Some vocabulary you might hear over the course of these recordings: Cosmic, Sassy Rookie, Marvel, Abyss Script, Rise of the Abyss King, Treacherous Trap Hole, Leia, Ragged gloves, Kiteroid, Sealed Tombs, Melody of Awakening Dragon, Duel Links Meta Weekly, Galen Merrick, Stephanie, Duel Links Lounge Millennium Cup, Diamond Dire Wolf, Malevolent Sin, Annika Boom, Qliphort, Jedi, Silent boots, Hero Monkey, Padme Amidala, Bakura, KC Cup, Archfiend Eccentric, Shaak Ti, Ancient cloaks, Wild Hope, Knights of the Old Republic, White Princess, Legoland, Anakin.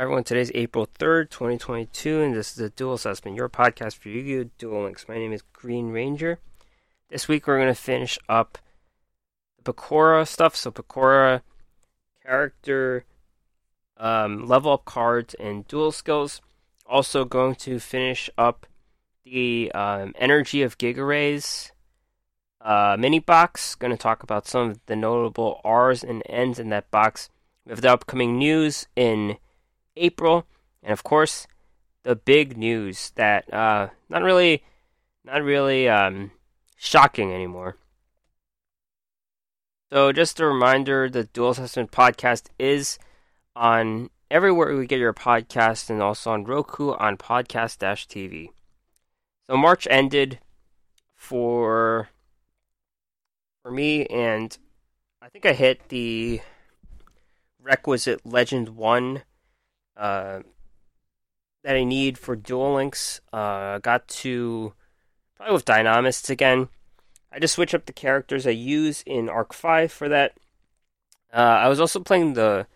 Hi everyone, today's April 3rd, 2022, and this is the Duel Assessment, your podcast for Yu-Gi-Oh! Duel Links. My name is Green Ranger. This week we're going to finish up the Bakura stuff, so Bakura character level up cards and duel skills. Also going to finish up the Energy of Giga Rays mini box. Going to talk about some of the notable R's and N's in that box. We have the upcoming news in April, and of course the big news that not really shocking anymore. So just a reminder, the Duel Assessment podcast is on everywhere we get your podcast, and also on Roku on podcast-tv. So March ended for me, and I think I hit the requisite Legend 1 that I need for Duel Links. Got to probably with Dynamists again. I just switch up the characters I use in Arc 5 for that. I was also playing the...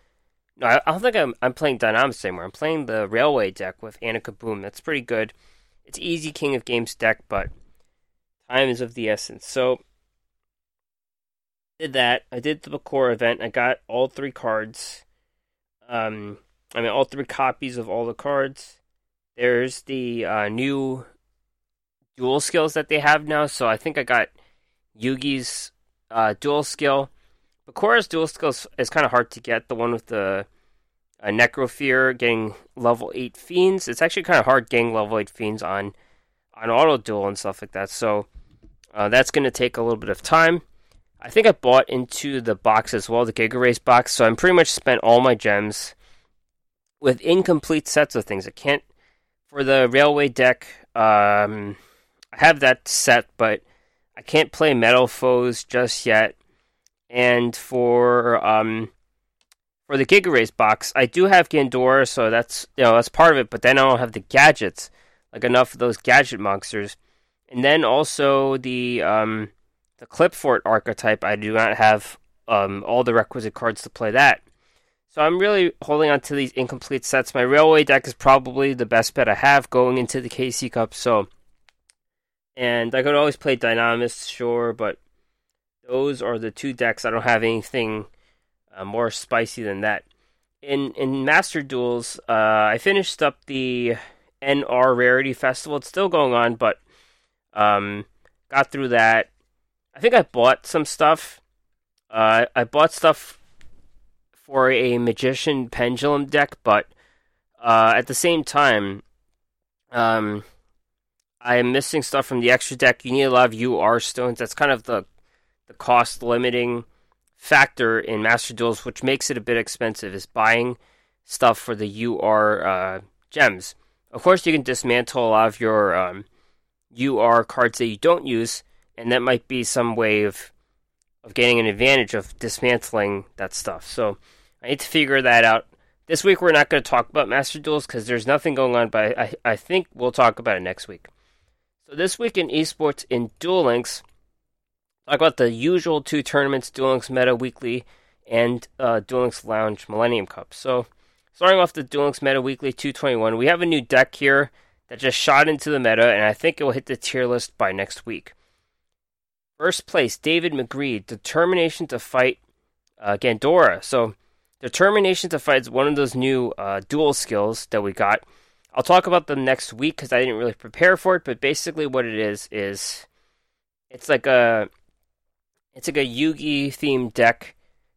No, I don't think I'm playing Dynamists anymore. I'm playing the Railway deck with Annika Boom. That's pretty good. It's easy King of Games deck, but time is of the essence. So, did that. I did the Bakura event. I got all three cards. All three copies of all the cards. There's the new dual skills that they have now. So I think I got Yugi's dual skill. Bakura's dual skill is kind of hard to get. The one with the Necrofear getting level 8 Fiends. It's actually kind of hard getting level 8 Fiends on auto duel and stuff like that. So that's going to take a little bit of time. I think I bought into the box as well, the Giga Rays box. So I'm pretty much spent all my gems with incomplete sets of things. I can't... For the Railway deck, I have that set, but I can't play Metal Foes just yet. And for the Giga Rays box, I do have Gandora, so that's part of it. But then I don't have the gadgets, like enough of those gadget monsters. And then also the Qliphort archetype, I do not have all the requisite cards to play that. So I'm really holding on to these incomplete sets. My Railway deck is probably the best bet I have going into the KC Cup. So, and I could always play Dynamists, sure, but those are the two decks. I don't have anything more spicy than that. In Master Duels, I finished up the NR Rarity Festival. It's still going on, but got through that. I think I bought some stuff. I bought stuff for a Magician Pendulum deck, but at the same time, I am missing stuff from the extra deck. You need a lot of UR stones. That's kind of the cost limiting factor in Master Duels, which makes it a bit expensive, is buying stuff for the UR gems. Of course, you can dismantle a lot of your UR cards that you don't use, and that might be some way of getting an advantage of dismantling that stuff. So I need to figure that out. This week we're not going to talk about Master Duels because there's nothing going on, but I think we'll talk about it next week. So this week in Esports in Duel Links, talk about the usual two tournaments, Duel Links Meta Weekly and Duel Links Lounge Millennium Cup. So starting off the Duel Links Meta Weekly 221, we have a new deck here that just shot into the meta, and I think it will hit the tier list by next week. First place, David McGree, Determination to Fight Gandora. So, Determination to Fight is one of those new dual skills that we got. I'll talk about them next week because I didn't really prepare for it, but basically what it is it's like a Yugi-themed deck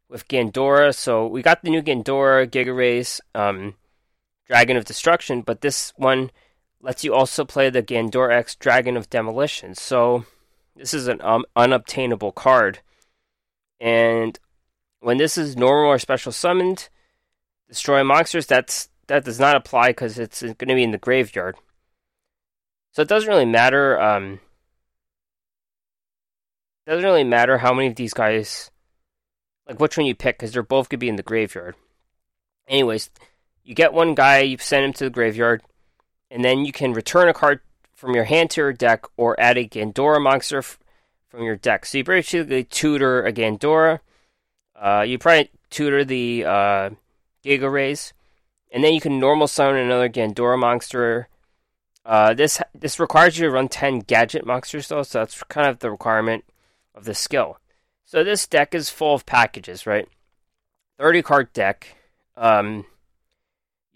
with Gandora. So, we got the new Gandora, Giga Rays, Dragon of Destruction, but this one lets you also play the Gandora X, Dragon of Demolition. So... this is an unobtainable card. And when this is normal or special summoned, destroy monsters, that does not apply because it's going to be in the graveyard. So it doesn't really matter. Doesn't really matter how many of these guys, like which one you pick, because they're both going to be in the graveyard. Anyways, you get one guy, you send him to the graveyard, and then you can return a card from your hand to your deck, or add a Gandora monster from your deck. So you basically tutor a Gandora. You probably tutor the Giga Rays. And then you can normal summon another Gandora monster. This requires you to run 10 gadget monsters, though, so that's kind of the requirement of the skill. So this deck is full of packages, right? 30-card deck. You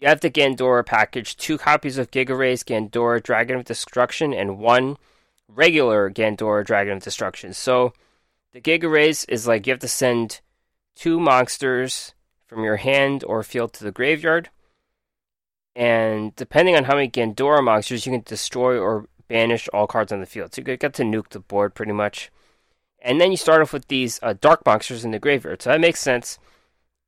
have the Gandora package, 2 copies of Giga Rays, Gandora, Dragon of Destruction, and 1 regular Gandora, Dragon of Destruction. So the Giga Rays is like you have to send 2 monsters from your hand or field to the graveyard. And depending on how many Gandora monsters, you can destroy or banish all cards on the field. So you get to nuke the board pretty much. And then you start off with these dark monsters in the graveyard. So that makes sense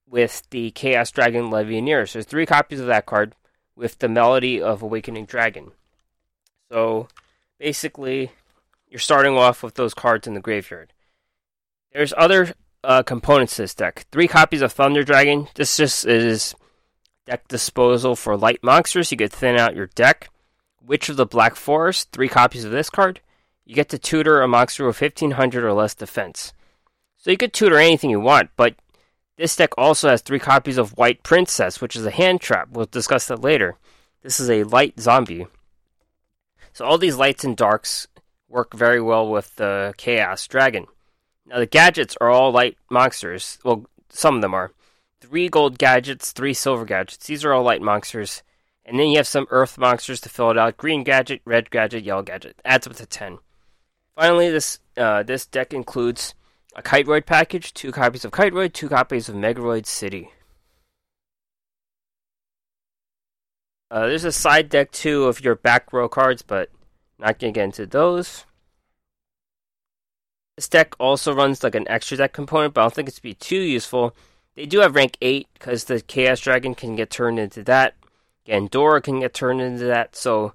with the Chaos Dragon Levineer. So there's 3 copies of that card with the Melody of Awakening Dragon. So basically, you're starting off with those cards in the graveyard. There's other components to this deck. 3 copies of Thunder Dragon. This just is deck disposal for light monsters. You could thin out your deck. Witch of the Black Forest. 3 copies of this card. You get to tutor a monster with 1500 or less defense. So you could tutor anything you want, but this deck also has 3 copies of White Princess, which is a hand trap. We'll discuss that later. This is a light zombie. So all these lights and darks work very well with the Chaos Dragon. Now the gadgets are all light monsters. Well, some of them are. 3 gold gadgets, 3 silver gadgets. These are all light monsters. And then you have some earth monsters to fill it out. Green gadget, red gadget, yellow gadget. Adds up to 10. Finally, this deck includes a Kiteroid package, 2 copies of Kiteroid, 2 copies of Megaroid City. There's a side deck, too, of your back row cards, but not going to get into those. This deck also runs like an extra deck component, but I don't think it's be too useful. They do have rank 8, because the Chaos Dragon can get turned into that. Gandora can get turned into that, so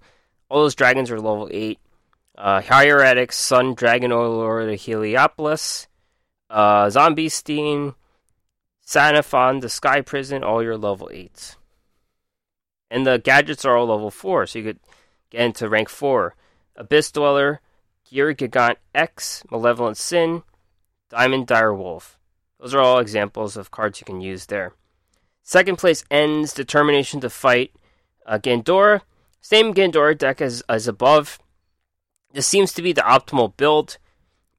all those dragons are level 8. Hieratic Sun Dragon Overlord of Heliopolis. Zombie Steen, Sanaphon, the Sky Prison, all your level 8s. And the gadgets are all level 4, so you could get into rank 4. Abyss Dweller, Gear Gigant X, Malevolent Sin, Diamond Dire Wolf. Those are all examples of cards you can use there. Second place ends Determination to Fight. Gandora, same Gandora deck as above. This seems to be the optimal build.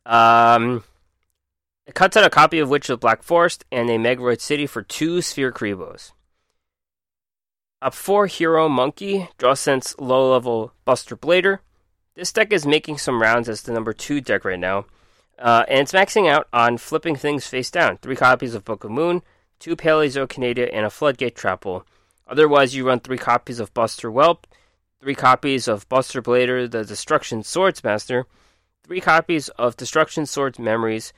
It cuts out a copy of Witch of the Black Forest and a Megaroid City for 2 Sphere Kribos. Up 4 Hero Monkey, Draw Sense Low Level Buster Blader. This deck is making some rounds as the number 2 deck right now. And it's maxing out on flipping things face down. 3 copies of Book of Moon, 2 Paleo Canada, and a Floodgate Trap Hole. Otherwise, you run 3 copies of Buster Whelp, 3 copies of Buster Blader, the Destruction Swordsmaster, 3 copies of Destruction Swords Memories,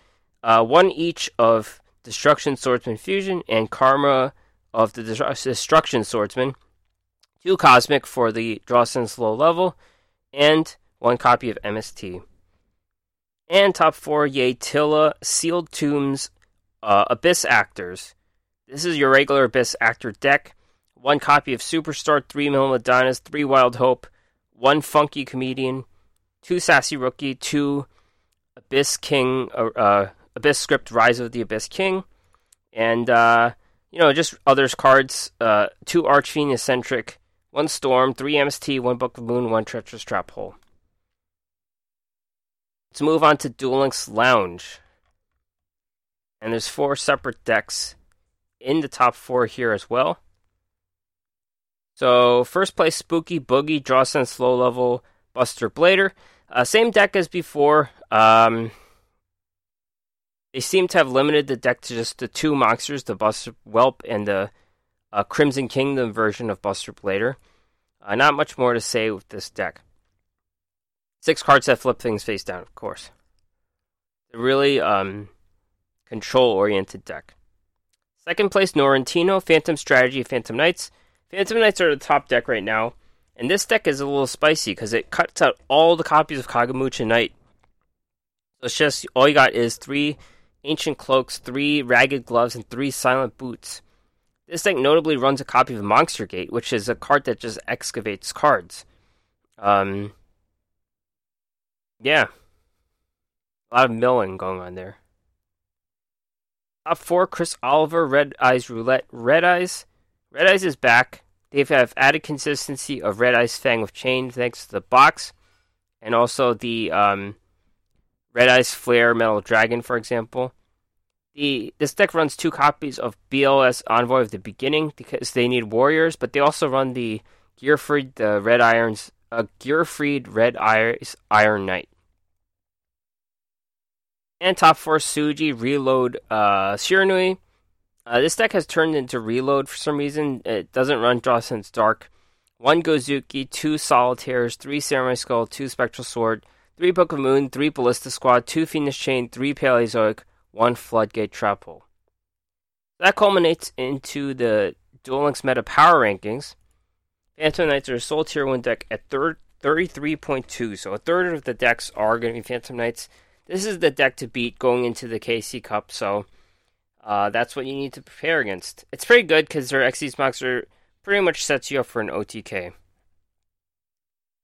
1 each of Destruction Swordsman Fusion and Karma of the Destruction Swordsman, 2 Cosmic for the Draw Sense Low Level, and 1 copy of MST. And top 4, Yatilla, Sealed Tombs, Abyss Actors. This is your regular Abyss Actor deck. 1 copy of Superstar, 3 Melmadonas, 3 Wild Hope, 1 Funky Comedian, 2 Sassy Rookie, 2 Abyss King, Abyss Script, Rise of the Abyss King, and, just others cards, 2 Archfiend Eccentric, 1 Storm, 3 MST, 1 Book of Moon, 1 Treacherous Trap Hole. Let's move on to Duel Links Lounge. And there's 4 separate decks in the top 4 here as well. So, first place, Spooky Boogie, Draw Sense, Low Level, Buster Blader. Same deck as before. They seem to have limited the deck to just the 2 monsters, the Buster Whelp and the Crimson Kingdom version of Buster Blader. Not much more to say with this deck. 6 cards that flip things face down, of course. A really control-oriented deck. Second place, Norrentino, Phantom Strategy, Phantom Knights. Phantom Knights are the top deck right now. And this deck is a little spicy because it cuts out all the copies of Kagemucha Knight. So it's just, all you got is 3 Ancient Cloaks, 3 Ragged Gloves, and 3 Silent Boots. This deck notably runs a copy of Monster Gate, which is a card that just excavates cards. Yeah. A lot of milling going on there. Top 4, Chris Oliver, Red Eyes Roulette. Red Eyes is back. They've have added consistency of Red Ice Fang with Chain thanks to the box, and also the Red Ice Flare Metal Dragon, for example. This deck runs two copies of BLS Envoy of the Beginning because they need warriors, but they also run the Gearfried Red Ice Iron Knight. And top 4, Suji, Reload, Shiranui. This deck has turned into Reload for some reason. It doesn't run Draw Since Dark. 1 Gozuki, 2 Solitaires, 3 Samurai Skull, 2 Spectral Sword, 3 Book of Moon, 3 Ballista Squad, 2 Fiendish Chain, 3 Paleozoic, 1 Floodgate Trap Hole. That culminates into the Duel Links Meta Power Rankings. Phantom Knights are a sole Tier 1 deck at 33.2, so a third of the decks are going to be Phantom Knights. This is the deck to beat going into the KC Cup, so that's what you need to prepare against. It's pretty good because their Xyz Mox pretty much sets you up for an OTK.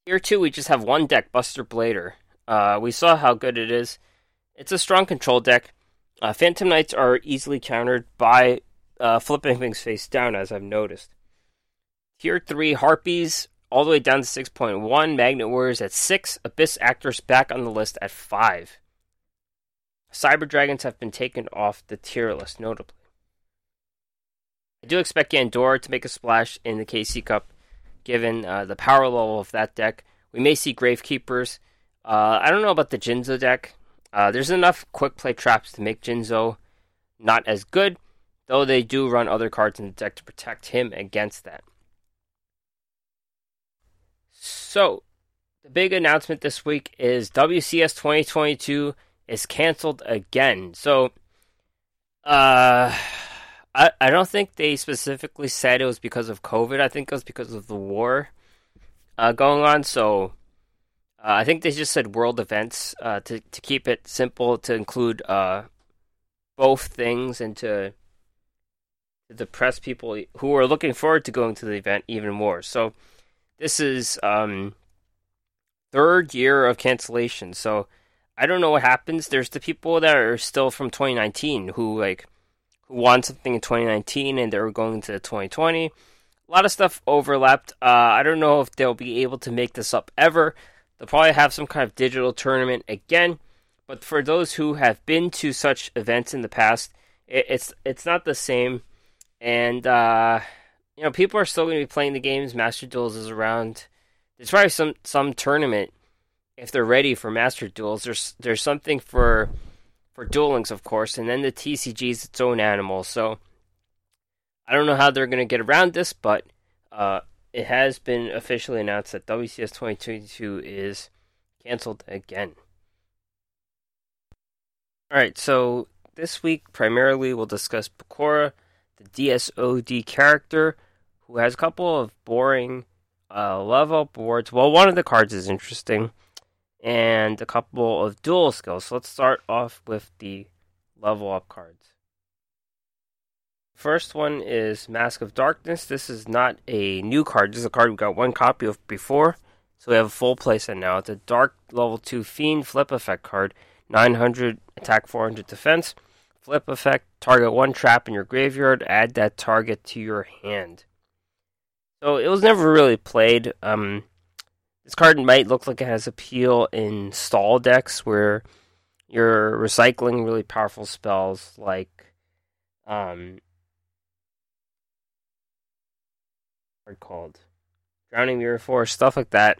Tier 2, we just have one deck, Buster Blader. We saw how good it is. It's a strong control deck. Phantom Knights are easily countered by flipping things face down, as I've noticed. Tier 3, Harpies, all the way down to 6.1. Magnet Warriors at 6. Abyss Actors back on the list at 5. Cyber Dragons have been taken off the tier list, notably. I do expect Gandora to make a splash in the KC Cup, given the power level of that deck. We may see Gravekeepers. I don't know about the Jinzo deck. There's enough quick play traps to make Jinzo not as good, though they do run other cards in the deck to protect him against that. So, the big announcement this week is WCS 2022 is canceled again. So, I don't think they specifically said it was because of COVID. I think it was because of the war going on. So, I think they just said world events to keep it simple, to include both things and to depress people who are looking forward to going to the event even more. So, this is third year of cancellation, so I don't know what happens. There's the people that are still from 2019 who want something in 2019 and they're going into 2020. A lot of stuff overlapped. I don't know if they'll be able to make this up ever. They'll probably have some kind of digital tournament again. But for those who have been to such events in the past, it's not the same. And you know, people are still going to be playing the games. Master Duels is around. There's probably some tournament if they're ready for Master Duels. There's something for Duel Links, of course, and then the TCG is its own animal. So I don't know how they're going to get around this, but it has been officially announced that WCS 2022 is canceled again. All right, so this week primarily we'll discuss Bakura, the DSOD character, who has a couple of boring level-up boards. Well, one of the cards is interesting, and a couple of dual skills. So let's start off with the level-up cards. First one is Mask of Darkness. This is not a new card. This is a card we got one copy of before, so we have a full playset now. It's a Dark Level 2 Fiend Flip Effect card. 900 attack, 400 defense. Flip effect, target one trap in your graveyard, add that target to your hand. So it was never really played. This card might look like it has appeal in stall decks where you're recycling really powerful spells like what are called? Drowning Mirror Force, stuff like that,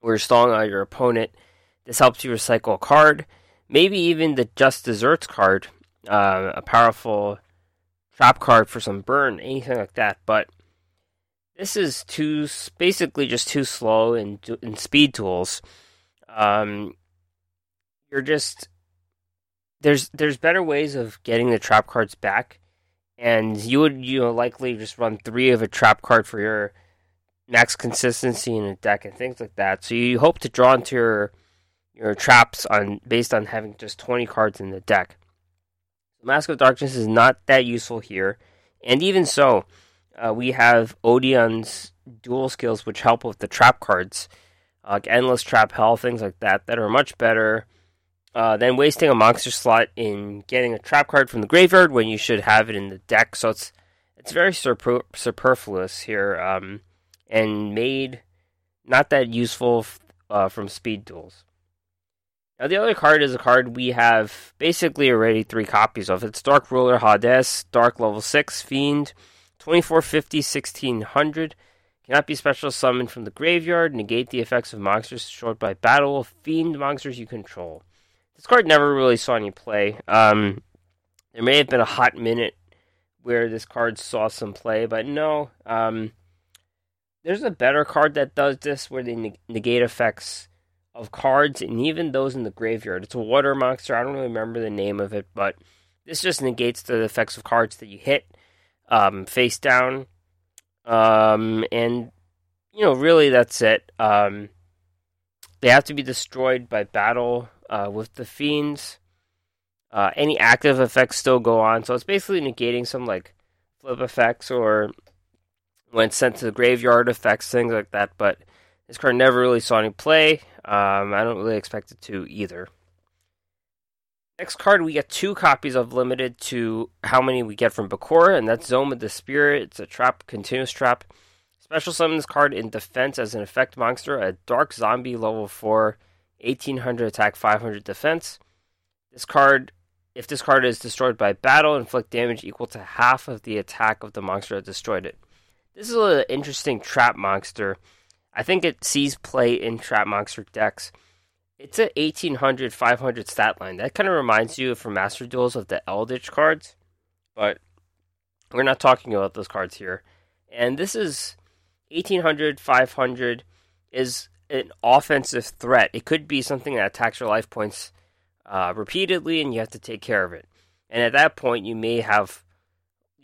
where you're stalling out your opponent. This helps you recycle a card. Maybe even the Just Desserts card, a powerful trap card for some burn, anything like that. But this is basically just too slow in speed duels. There's better ways of getting the trap cards back, and you would likely just run 3 of a trap card for your max consistency in a deck and things like that. So you hope to draw into your traps based on having just 20 cards in the deck. Mask of Darkness is not that useful here. And even so, we have Odeon's dual skills, which help with the trap cards, like Endless Trap Hell, things like that, that are much better than wasting a monster slot in getting a trap card from the graveyard when you should have it in the deck. So it's It's very superfluous here, and made not that useful from speed duels. Now, the other card is a card we have basically already three copies of. It's Dark Ruler Hades, Dark Level 6, Fiend, 2450, 1600. Cannot be special summoned from the graveyard. Negate the effects of monsters destroyed by battle, Fiend monsters you control. This card never really saw any play. There may have been a hot minute where this card saw some play, but no. There's a better card that does this where they negate effects of cards, and even those in the graveyard. It's a water monster. I don't really remember the name of it, but this just negates the effects of cards that you hit face down. And, you know, really that's it. They have to be destroyed by battle with the Fiends. Any active effects still go on, so it's basically negating some, like, flip effects or when sent to the graveyard effects, things like that, but this card never really saw any play. I don't really expect it to either. Next card, we get two copies of, limited to how many we get from Bakura, and that's Zoma the Spirit. It's a trap, continuous trap. Special summon this card in defense as an effect monster, a dark zombie level 4, 1800 attack, 500 defense. This card, if this card is destroyed by battle, inflict damage equal to half of the attack of the monster that destroyed it. This is an interesting trap monster. I think it sees play in trap monster decks. It's an 1800, 500 stat line. That kind of reminds you from Master Duels of the Eldritch cards, but we're not talking about those cards here. And this is 1800, 500 is an offensive threat. It could be something that attacks your life points repeatedly, and you have to take care of it. And at that point, you may have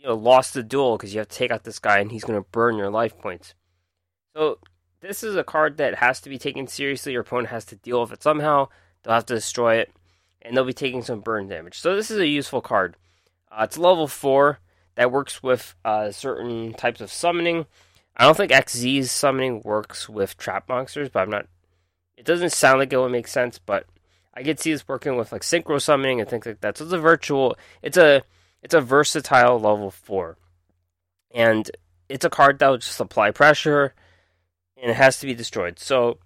lost the duel because you have to take out this guy, and he's going to burn your life points. So this is a card that has to be taken seriously. Your opponent has to deal with it somehow. They'll have to destroy it, and they'll be taking some burn damage. So this is a useful card. It's level 4. That works with certain types of summoning. I don't think XZ's summoning works with trap monsters, but I'm not... It doesn't sound like it would make sense, but I could see this working with like synchro summoning and things like that. So it's a It's a versatile level 4. And it's a card that will just apply pressure, and it has to be destroyed. So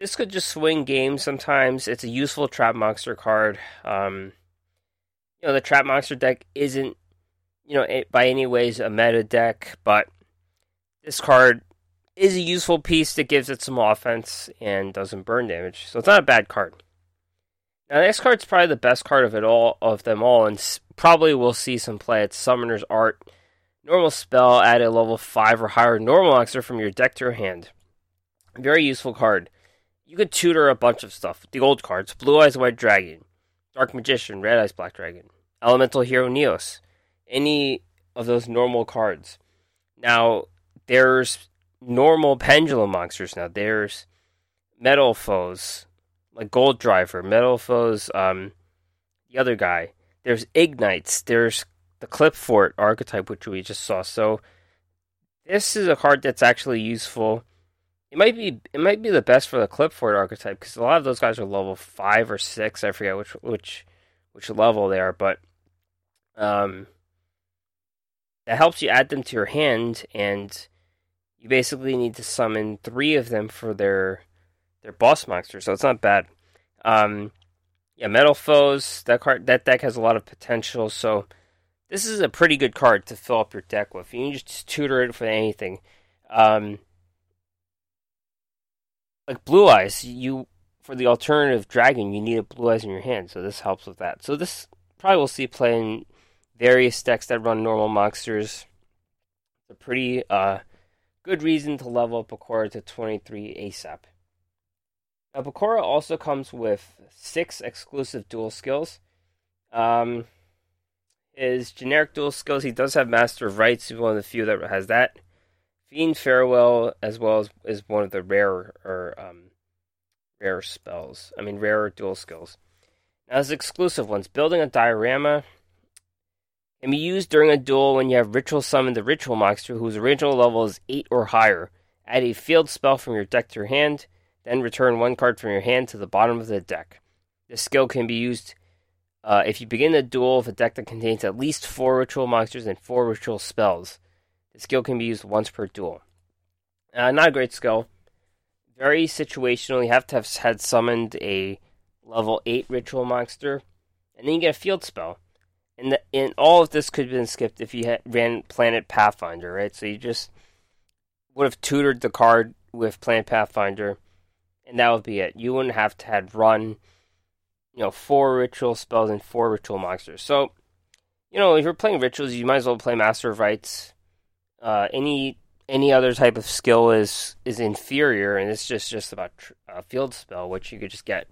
this could just swing games sometimes. It's a useful trap monster card. The trap monster deck isn't, by any ways a meta deck, but this card is a useful piece that gives it some offense and doesn't burn damage. So it's not a bad card. Now, the next card's probably the best card of them all, and probably will see some play. It's Summoner's Art. Normal spell, add a level 5 or higher normal monster from your deck to your hand. Very useful card. You could tutor a bunch of stuff. The old cards, Blue Eyes White Dragon, Dark Magician, Red Eyes Black Dragon, Elemental Hero Neos, any of those normal cards. Now, there's normal pendulum monsters now. There's Metal Foes, like Gold Driver, Metal Foes, the other guy. There's Ignites, there's the Qliphort archetype, which we just saw. So this is a card that's actually useful. It might be the best for the Qliphort archetype, because a lot of those guys are level 5 or 6. I forget which level they are, but that helps you add them to your hand, and you basically need to summon 3 of them for their boss monster. So it's not bad. Metal Foes, that deck has a lot of potential, so this is a pretty good card to fill up your deck with. You can just tutor it for anything. Like Blue Eyes, for the alternative dragon, you need a Blue Eyes in your hand, so this helps with that. So this probably will see play in various decks that run normal monsters. It's a pretty good reason to level up Bakura to 23 ASAP. Now, Bakura also comes with 6 exclusive dual skills. His generic dual skills, he does have Master of Rites. He's one of the few that has that. Fiend Farewell, as well, is one of the rarer dual skills. Now, his exclusive ones. Building a Diorama can be used during a duel when you have Ritual Summon the Ritual Monster, whose original level is 8 or higher. Add a field spell from your deck to your hand, then return one card from your hand to the bottom of the deck. This skill can be used If you begin a duel with a deck that contains at least 4 ritual monsters and 4 ritual spells, the skill can be used once per duel. Not a great skill. Very situational. You have to have had summoned a level 8 ritual monster, and then you get a field spell. And, all of this could have been skipped if you had ran Planet Pathfinder, right? So you just would have tutored the card with Planet Pathfinder, and that would be it. You wouldn't have to have run, 4 ritual spells and 4 ritual monsters. So, if you're playing rituals, you might as well play Master of Rites. Any other type of skill is inferior, and it's just about field spell, which you could just get.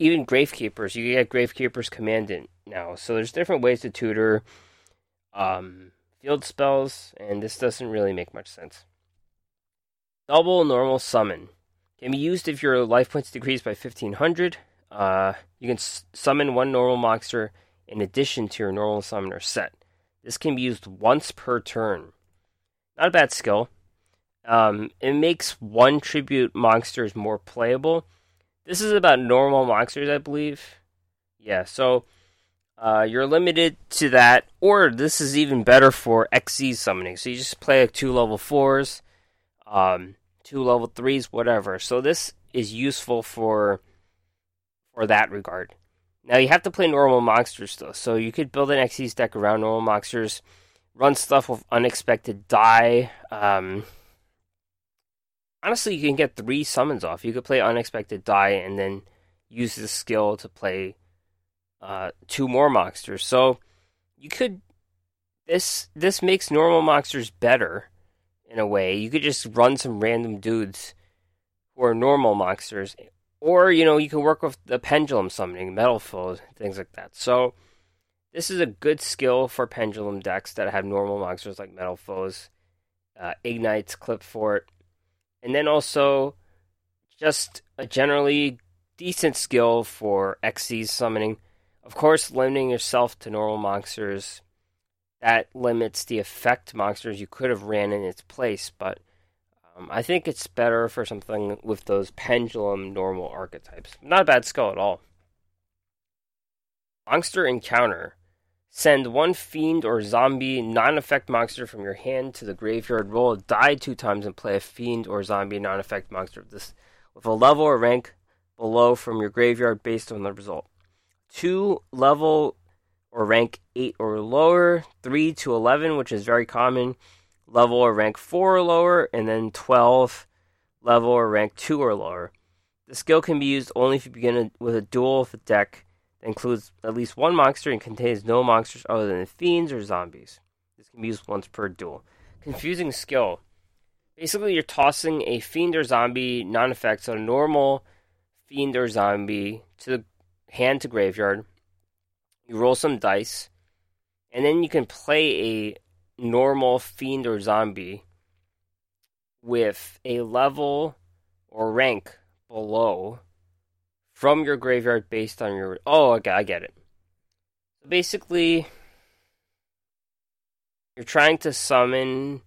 Even Gravekeepers, you can get Gravekeepers Commandant now. So there's different ways to tutor field spells, and this doesn't really make much sense. Double Normal Summon can be used if your life points decrease by 1,500. You can summon one normal monster in addition to your normal summoner set. This can be used once per turn. Not a bad skill. It makes one tribute monsters more playable. This is about normal monsters, I believe. Yeah, so you're limited to that, or this is even better for XZ summoning. So you just play like 2 level 4s, 2 level 3s, whatever. So this is useful for that regard. Now you have to play normal monsters though, so you could build an XZ deck around normal monsters, run stuff with unexpected die. Honestly, you can get 3 summons off. You could play unexpected die and then use the skill to play 2 more monsters. So you could this makes normal monsters better in a way. You could just run some random dudes who are normal monsters, or you can work with the pendulum summoning, Metal Foes, things like that. So this is a good skill for pendulum decks that have normal monsters like Metal Foes, Ignites, Qliphort, and then also just a generally decent skill for XZ summoning. Of course, limiting yourself to normal monsters, that limits the effect monsters you could have ran in its place, but I think it's better for something with those pendulum normal archetypes. Not a bad skill at all. Monster Encounter. Send 1 fiend or zombie non-effect monster from your hand to the graveyard. Roll a die 2 times and play a fiend or zombie non-effect monster with a level or rank below from your graveyard based on the result. 2 level or rank 8 or lower, 3 to 11, which is very common, level or rank 4 or lower, and then 12 level or rank 2 or lower. The skill can be used only if you begin with a duel with a deck that includes at least 1 monster and contains no monsters other than fiends or zombies. This can be used once per duel. Confusing skill. Basically, you're tossing a fiend or zombie non-effect, so a normal fiend or zombie, to the hand to graveyard. You roll some dice, and then you can play a normal fiend or zombie with a level or rank below from your graveyard based on your... Oh, okay, I get it. So basically, you're trying to summon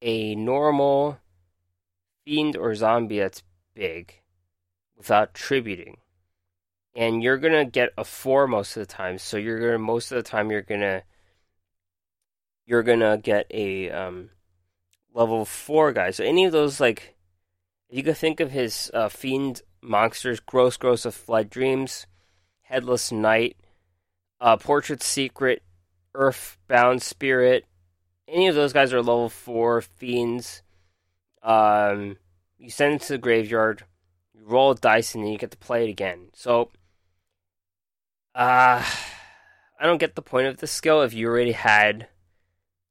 a normal fiend or zombie that's big without tributing. And you're going to get a 4 most of the time, so you're going to get a level 4 guy. So any of those, like, you could think of his fiend monsters, Gross of Flood Dreams, Headless Knight, Portrait Secret, Earthbound Spirit. Any of those guys are level 4 fiends. You send it to the graveyard, you roll dice, and then you get to play it again. So, I don't get the point of this skill if you already had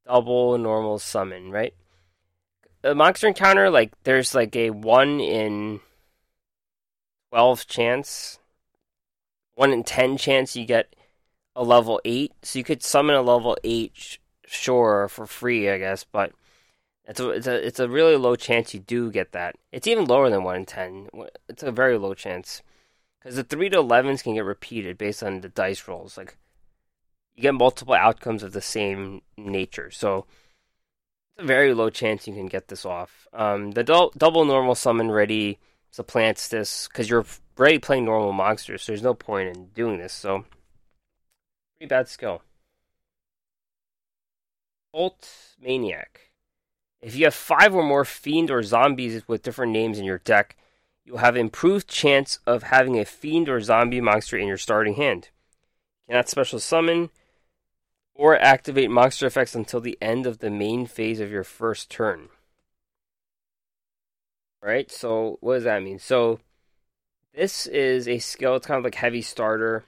double normal summon, right? A monster encounter, there's a 1 in 12 chance, 1 in 10 chance you get a level 8. So you could summon a level 8, sure, for free, I guess, but it's a really low chance you do get that. It's even lower than 1 in 10. It's a very low chance. Because the 3 to 11s can get repeated based on the dice rolls. You get multiple outcomes of the same nature, so it's a very low chance you can get this off. The double normal summon ready supplants this, because you're already playing normal monsters, so there's no point in doing this, so pretty bad skill. Bolt Maniac. If you have 5 or more fiend or zombies with different names in your deck, you'll have improved chance of having a fiend or zombie monster in your starting hand. You cannot special summon or activate monster effects until the end of the main phase of your first turn. Alright, so what does that mean? So, this is a skill, it's kind of like Heavy Starter.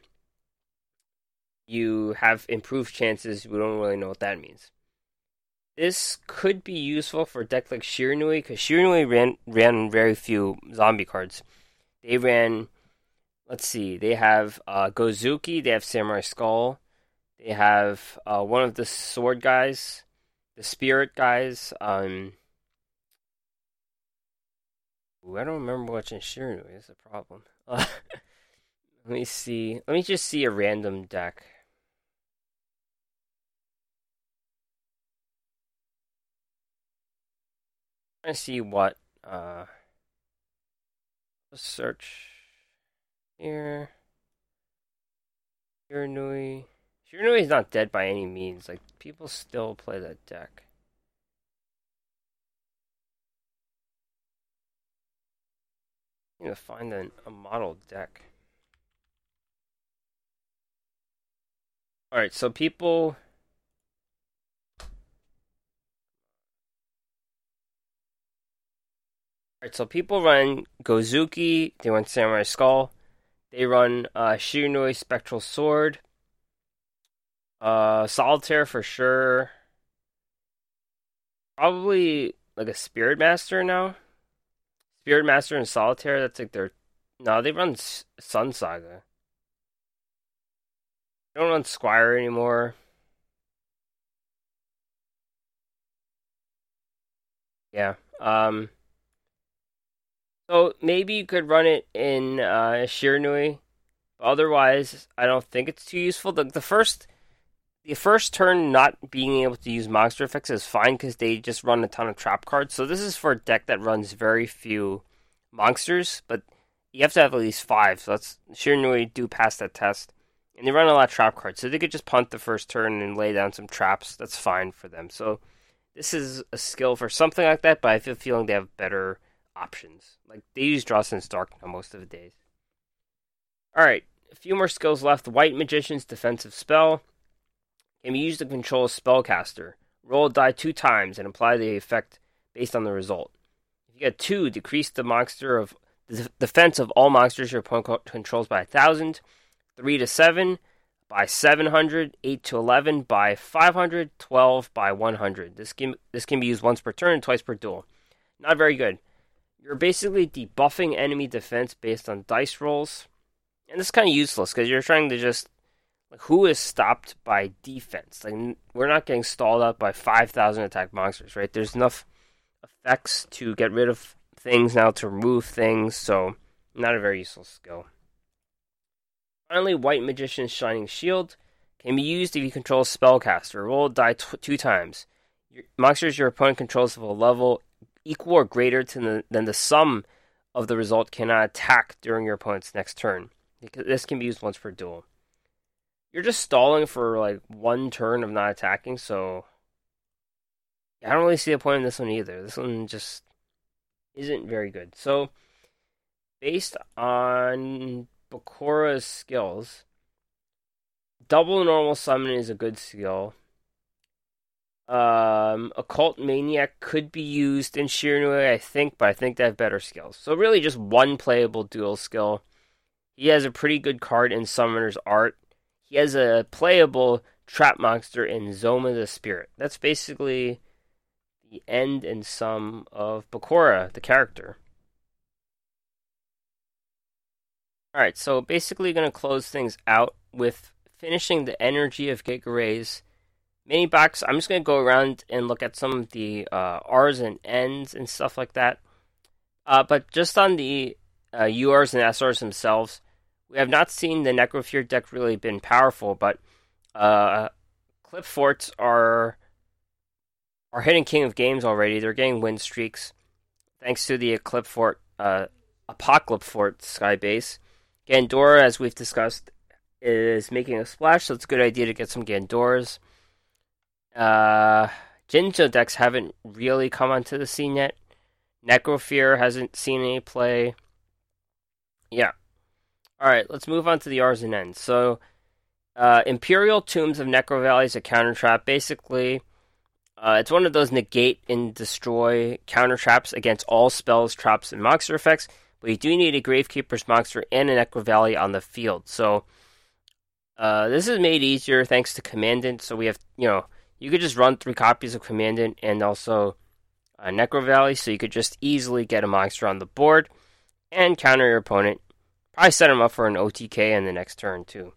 You have improved chances, we don't really know what that means. This could be useful for a deck like Shiranui, because Shiranui ran very few zombie cards. They ran, let's see, they have Gozuki, they have Samurai Skull, they have one of the sword guys, the spirit guys. I don't remember watching Shiranui, that's a problem. Let me see, let me just see a random deck. I'm trying to see what, let's search here. Shiranui. Shiranui is not dead by any means. Like, people still play that deck. I'm going to find a model deck. Alright, so people... Alright, so people run Gozuki, they run Samurai Skull, they run Shiranui Spectral Sword, Solitaire for sure, probably like a Spirit Master now. Spirit Master and Solitaire, that's like their... No, they run Sun Saga. They don't run Squire anymore. Yeah, So maybe you could run it in Shiranui. Otherwise, I don't think it's too useful. The first turn not being able to use monster effects is fine because they just run a ton of trap cards. So this is for a deck that runs very few monsters, but you have to have at least 5. So that's Shiranui do pass that test. And they run a lot of trap cards. So they could just punt the first turn and lay down some traps. That's fine for them. So this is a skill for something like that, but I feel they have better options. Like, they use Drossin's Dark now most of the days. Alright, a few more skills left. White Magician's Defensive Spell. Can be used to control a spellcaster. Roll a die 2 times and apply the effect based on the result. If you get 2, decrease the monster of the defense of all monsters your opponent controls by 1,000, 3 to 7 by 700, 8 to 11 by 500, 12 by 100. This can be used once per turn and twice per duel. Not very good. You're basically debuffing enemy defense based on dice rolls. And this is kind of useless because you're trying to just... Like, who is stopped by defense? Like, we're not getting stalled out by 5,000 attack monsters, right? There's enough effects to get rid of things now, to remove things. So, not a very useful skill. Finally, White Magician's Shining Shield can be used if you control a spellcaster. Roll a die 2 times. Monsters your opponent controls of a level equal or greater than the sum of the result cannot attack during your opponent's next turn. This can be used once per duel. You're just stalling for like one turn of not attacking, so I don't really see the point in this one either. This one just isn't very good. So, based on Bakura's skills, Double Normal Summon is a good skill. Occult Maniac could be used in Shiranui, I think, but I think they have better skills. So really just one playable dual skill. He has a pretty good card in Summoner's Art. He has a playable trap monster in Zoma the Spirit. That's basically the end and sum of Bakura, the character. Alright, so basically going to close things out with finishing the Energy of Giga Rays mini box. I'm just going to go around and look at some of the R's and N's and stuff like that. But just on the URs and SRs themselves, we have not seen the Necrofear deck really been powerful, but Qliphots are hitting King of Games already. They're getting win streaks thanks to the Qliphort Qliphort Skybase. Gandora, as we've discussed, is making a splash, so it's a good idea to get some Gandoras. Jinjo decks haven't really come onto the scene yet. Necrofear hasn't seen any play. Yeah. Alright, let's move on to the R's and N's. So, Imperial Tombs of Necrovalley is a counter trap. Basically, it's one of those negate and destroy counter traps against all spells, traps, and monster effects. But you do need a Gravekeeper's Monster and a Necrovalley on the field. So, this is made easier thanks to Commandant. So we have, you could just run 3 copies of Commandant and also a Necrovalley. So you could just easily get a monster on the board and counter your opponent. Probably set him up for an OTK in the next turn too.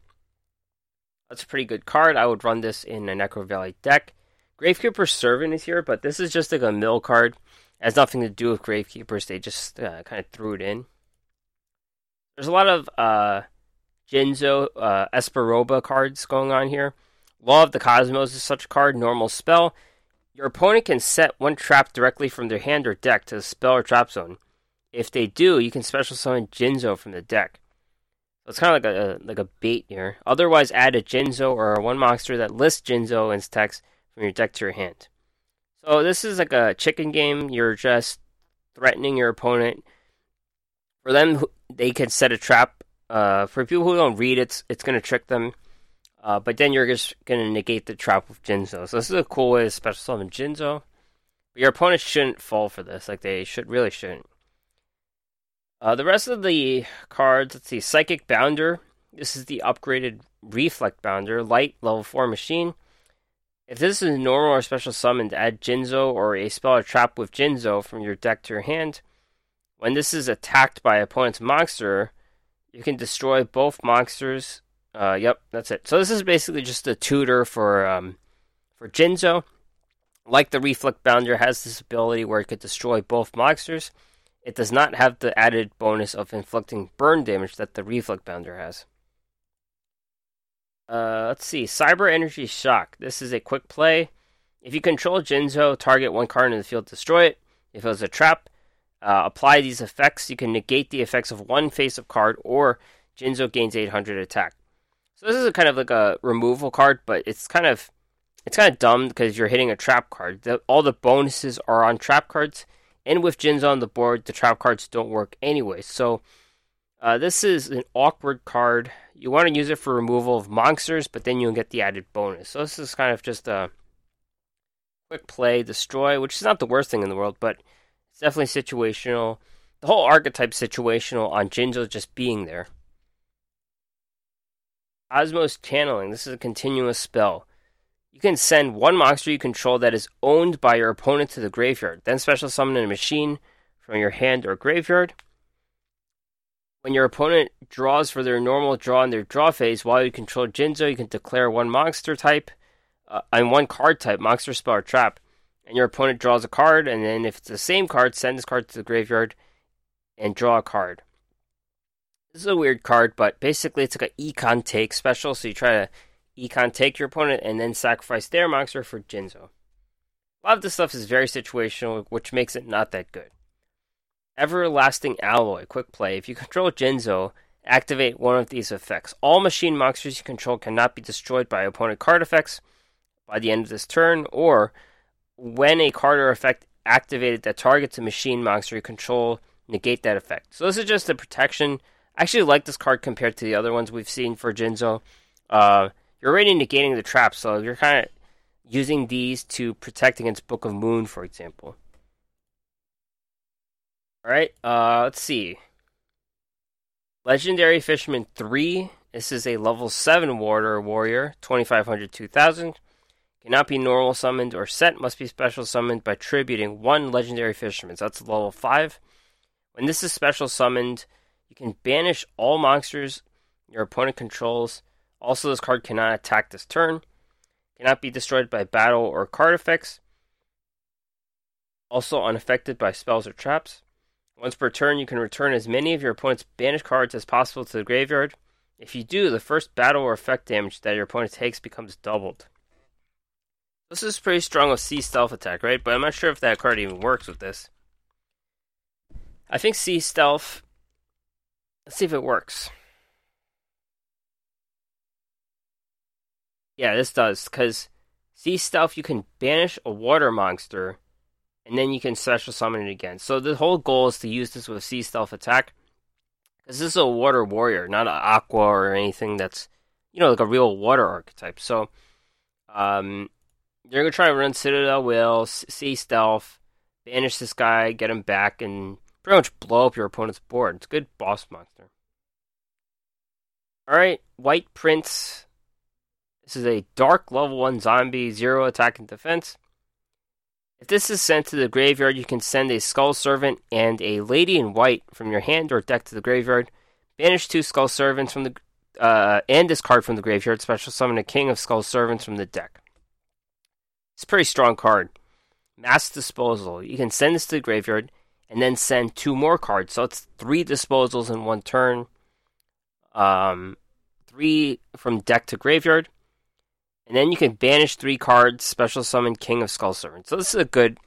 That's a pretty good card. I would run this in a Necrovalley deck. Gravekeeper's Servant is here, but this is just like a mill card. It has nothing to do with Gravekeepers. They just kind of threw it in. There's a lot of Jinzo Esperoba cards going on here. Law of the Cosmos is such a card. Normal spell. Your opponent can set one trap directly from their hand or deck to the spell or trap zone. If they do, you can special summon Jinzo from the deck. So it's kind of like a bait here. Otherwise, add a Jinzo or one monster that lists Jinzo in its text from your deck to your hand. So this is like a chicken game. You're just threatening your opponent. For them, they can set a trap. For people who don't read, it's going to trick them. But then you're just going to negate the trap with Jinzo. So this is a cool way to special summon Jinzo. But your opponent shouldn't fall for this. Like, they really shouldn't. The rest of the cards, let's see. Psychic Bounder. This is the upgraded Reflect Bounder. Light, level 4 machine. If this is normal or special summoned, add Jinzo or a spell or trap with Jinzo from your deck to your hand. When this is attacked by opponent's monster, you can destroy both monsters. Yep, that's it. So this is basically just a tutor for Jinzo. Like the Reflect Bounder, has this ability where it could destroy both monsters. It does not have the added bonus of inflicting burn damage that the Reflect Bounder has. Let's see. Cyber Energy Shock. This is a quick play. If you control Jinzo, target one card in the field, destroy it. If it was a trap, apply these effects. You can negate the effects of one face-up card, or Jinzo gains 800 attack. So this is a kind of like a removal card, but it's kind of dumb because you're hitting a trap card. All the bonuses are on trap cards, and with Jinzo on the board, the trap cards don't work anyway. So this is an awkward card. You want to use it for removal of monsters, but then you'll get the added bonus. So this is kind of just a quick play, destroy, which is not the worst thing in the world, but it's definitely situational. The whole archetype situational on Jinzo just being there. Osmos Channeling. This is a continuous spell. You can send one monster you control that is owned by your opponent to the graveyard. Then special summon a machine from your hand or graveyard. When your opponent draws for their normal draw in their draw phase, while you control Jinzo, you can declare one monster type and one card type, monster, spell, or trap. And your opponent draws a card, and then if it's the same card, send this card to the graveyard and draw a card. This is a weird card, but basically it's like an Econ Take special. So you try to Econ Take your opponent and then sacrifice their monster for Jinzo. A lot of this stuff is very situational, which makes it not that good. Everlasting Alloy, quick play. If you control Jinzo, activate one of these effects. All machine monsters you control cannot be destroyed by opponent card effects by the end of this turn, or when a card or effect activated that targets a machine monster you control, negate that effect. So this is just a protection. I actually like this card compared to the other ones we've seen for Jinzo. You're already negating the trap, so you're kind of using these to protect against Book of Moon, for example. Alright, let's see. Legendary Fisherman 3. This is a level 7 warrior, 2500-2000. Cannot be normal summoned or set, must be special summoned by tributing one Legendary Fisherman. So that's level 5. When this is special summoned, you can banish all monsters your opponent controls. Also, this card cannot attack this turn. Cannot be destroyed by battle or card effects. Also unaffected by spells or traps. Once per turn, you can return as many of your opponent's banished cards as possible to the graveyard. If you do, the first battle or effect damage that your opponent takes becomes doubled. This is pretty strong with C Stealth Attack, right? But I'm not sure if that card even works with this. I think C Stealth Let's see if it works. Yeah, this does, because see stuff, you can banish a water monster, and then you can special summon it again. So the whole goal is to use this with a sea stealth attack. Because this is a water warrior, not an aqua or anything that's, you know, like a real water archetype. So, you're going to try to run Citadel Will, sea stealth, banish this guy, get him back, and pretty much blow up your opponent's board. It's a good boss monster. Alright, White Prince. This is a dark level 1 zombie, 0 attack and defense. If this is sent to the graveyard, you can send a Skull Servant and a Lady in White from your hand or deck to the graveyard. Banish 2 Skull Servants from the and discard from the graveyard. Special summon a King of Skull Servants from the deck. It's a pretty strong card. Mass Disposal. You can send this to the graveyard and then send 2 more cards. So it's 3 disposals in one turn. 3 from deck to graveyard. And then you can banish 3 cards, special summon King of Skull Servant. So this is a good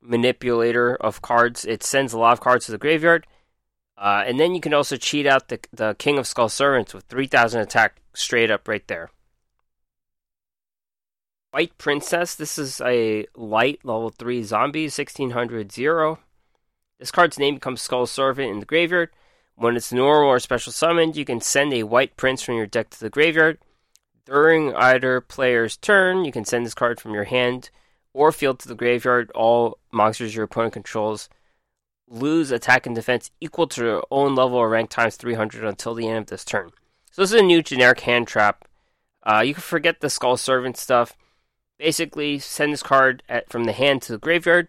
manipulator of cards. It sends a lot of cards to the graveyard. And then you can also cheat out the King of Skull Servants with 3,000 attack straight up right there. White Princess. This is a light level 3 zombie, 1600-0. This card's name becomes Skull Servant in the graveyard. When it's normal or special summoned, you can send a White Prince from your deck to the graveyard. During either player's turn, you can send this card from your hand or field to the graveyard. All monsters your opponent controls lose attack and defense equal to their own level or rank times 300 until the end of this turn. So this is a new generic hand trap. You can forget the Skull Servant stuff. Basically, send this card from the hand to the graveyard.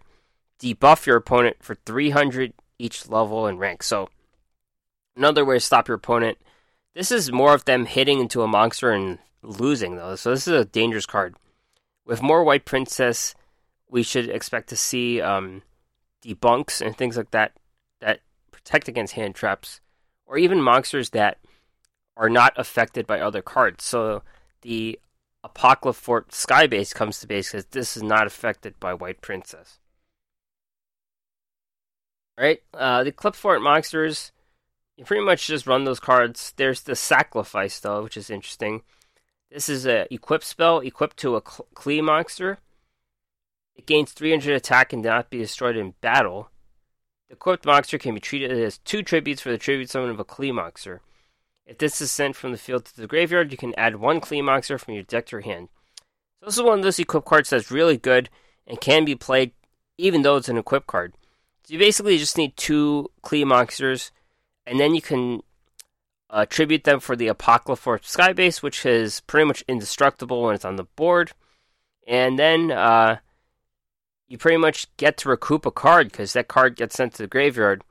Debuff your opponent for 300 each level and rank. So another way to stop your opponent. This is more of them hitting into a monster and losing, though, so this is a dangerous card. With more White Princess, we should expect to see debunks and things like that protect against hand traps, or even monsters that are not affected by other cards. So the Qliphort Skybase comes to base because this is not affected by White Princess. Alright, the Qliphort monsters, you pretty much just run those cards. There's the Sacrifice, though, which is interesting. This is an equip spell, equipped to a Qli monster. It gains 300 attack and cannot be destroyed in battle. The equipped monster can be treated as 2 tributes for the tribute summon of a Qli monster. If this is sent from the field to the graveyard, you can add 1 Qli monster from your deck to your hand. So this is one of those equip cards that's really good and can be played even though it's an equip card. So you basically just need 2 Qli monsters, and then you can tribute them for the Qliphort Skybase, which is pretty much indestructible when it's on the board. And then you pretty much get to recoup a card, because that card gets sent to the graveyard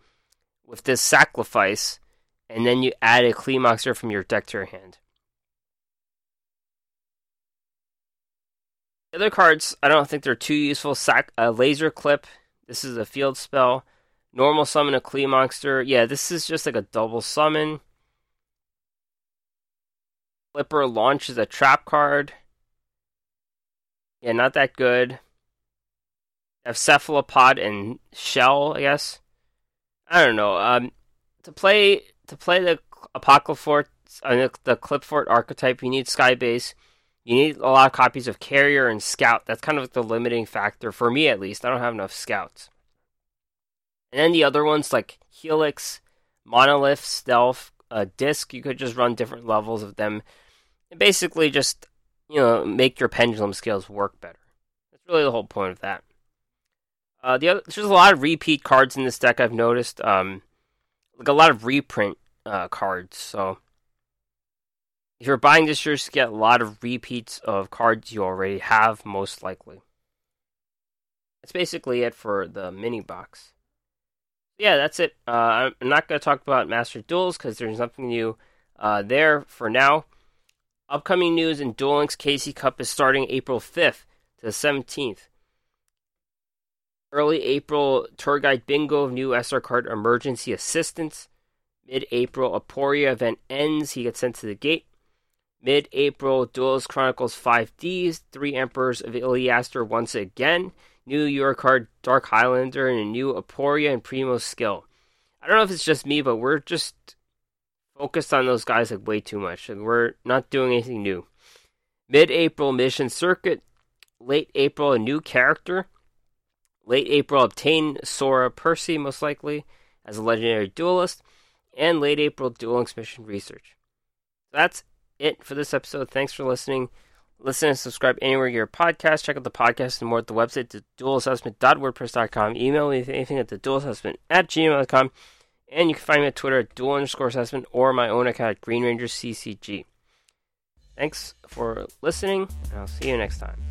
with this Sacrifice, and then you add a Qli monster from your deck to your hand. The other cards, I don't think they're too useful. Laser Clip, this is a field spell. Normal summon a Qli monster. Yeah, this is just like a double summon. Flipper launches a trap card. Yeah, not that good. Have Cephalopod and Shell, I guess. I don't know. To play the Qliphort, the Qliphort archetype, you need Skybase. You need a lot of copies of Carrier and Scout. That's kind of like the limiting factor for me, at least. I don't have enough Scouts. And then the other ones like Helix, Monolith, Stealth, Disc. You could just run different levels of them and basically just, you know, make your pendulum scales work better. That's really the whole point of that. There's a lot of repeat cards in this deck, I've noticed. Like a lot of reprint cards. So if you're buying this, you're just get a lot of repeats of cards you already have, most likely. That's basically it for the mini box. Yeah, that's it. I'm not going to talk about Master Duels because there's nothing new there for now. Upcoming news in Duel Links KC Cup is starting April 5th to the 17th. Early April, Tour Guide Bingo, new SR card Emergency Assistance. Mid-April, Aporia event ends. He gets sent to the gate. Mid-April, Duelist Chronicles 5Ds, 3 Emperors of Iliaster once again. New York Dark Highlander, and a new Aporia and Primo skill. I don't know if it's just me, but we're just focused on those guys like way too much, and we're not doing anything new. Mid-April Mission Circuit, late April a new character, late April obtain Sora Percy most likely as a legendary duelist, and late April Duel Links Mission Research. That's it for this episode. Thanks for listening. Listen and subscribe anywhere you hear podcasts. Check out the podcast and more at the website, duelassessment.wordpress.com. Email me anything at theduelassessment@gmail.com. And you can find me on Twitter at duel_assessment or my own account at GreenRangersCCG. Thanks for listening, and I'll see you next time.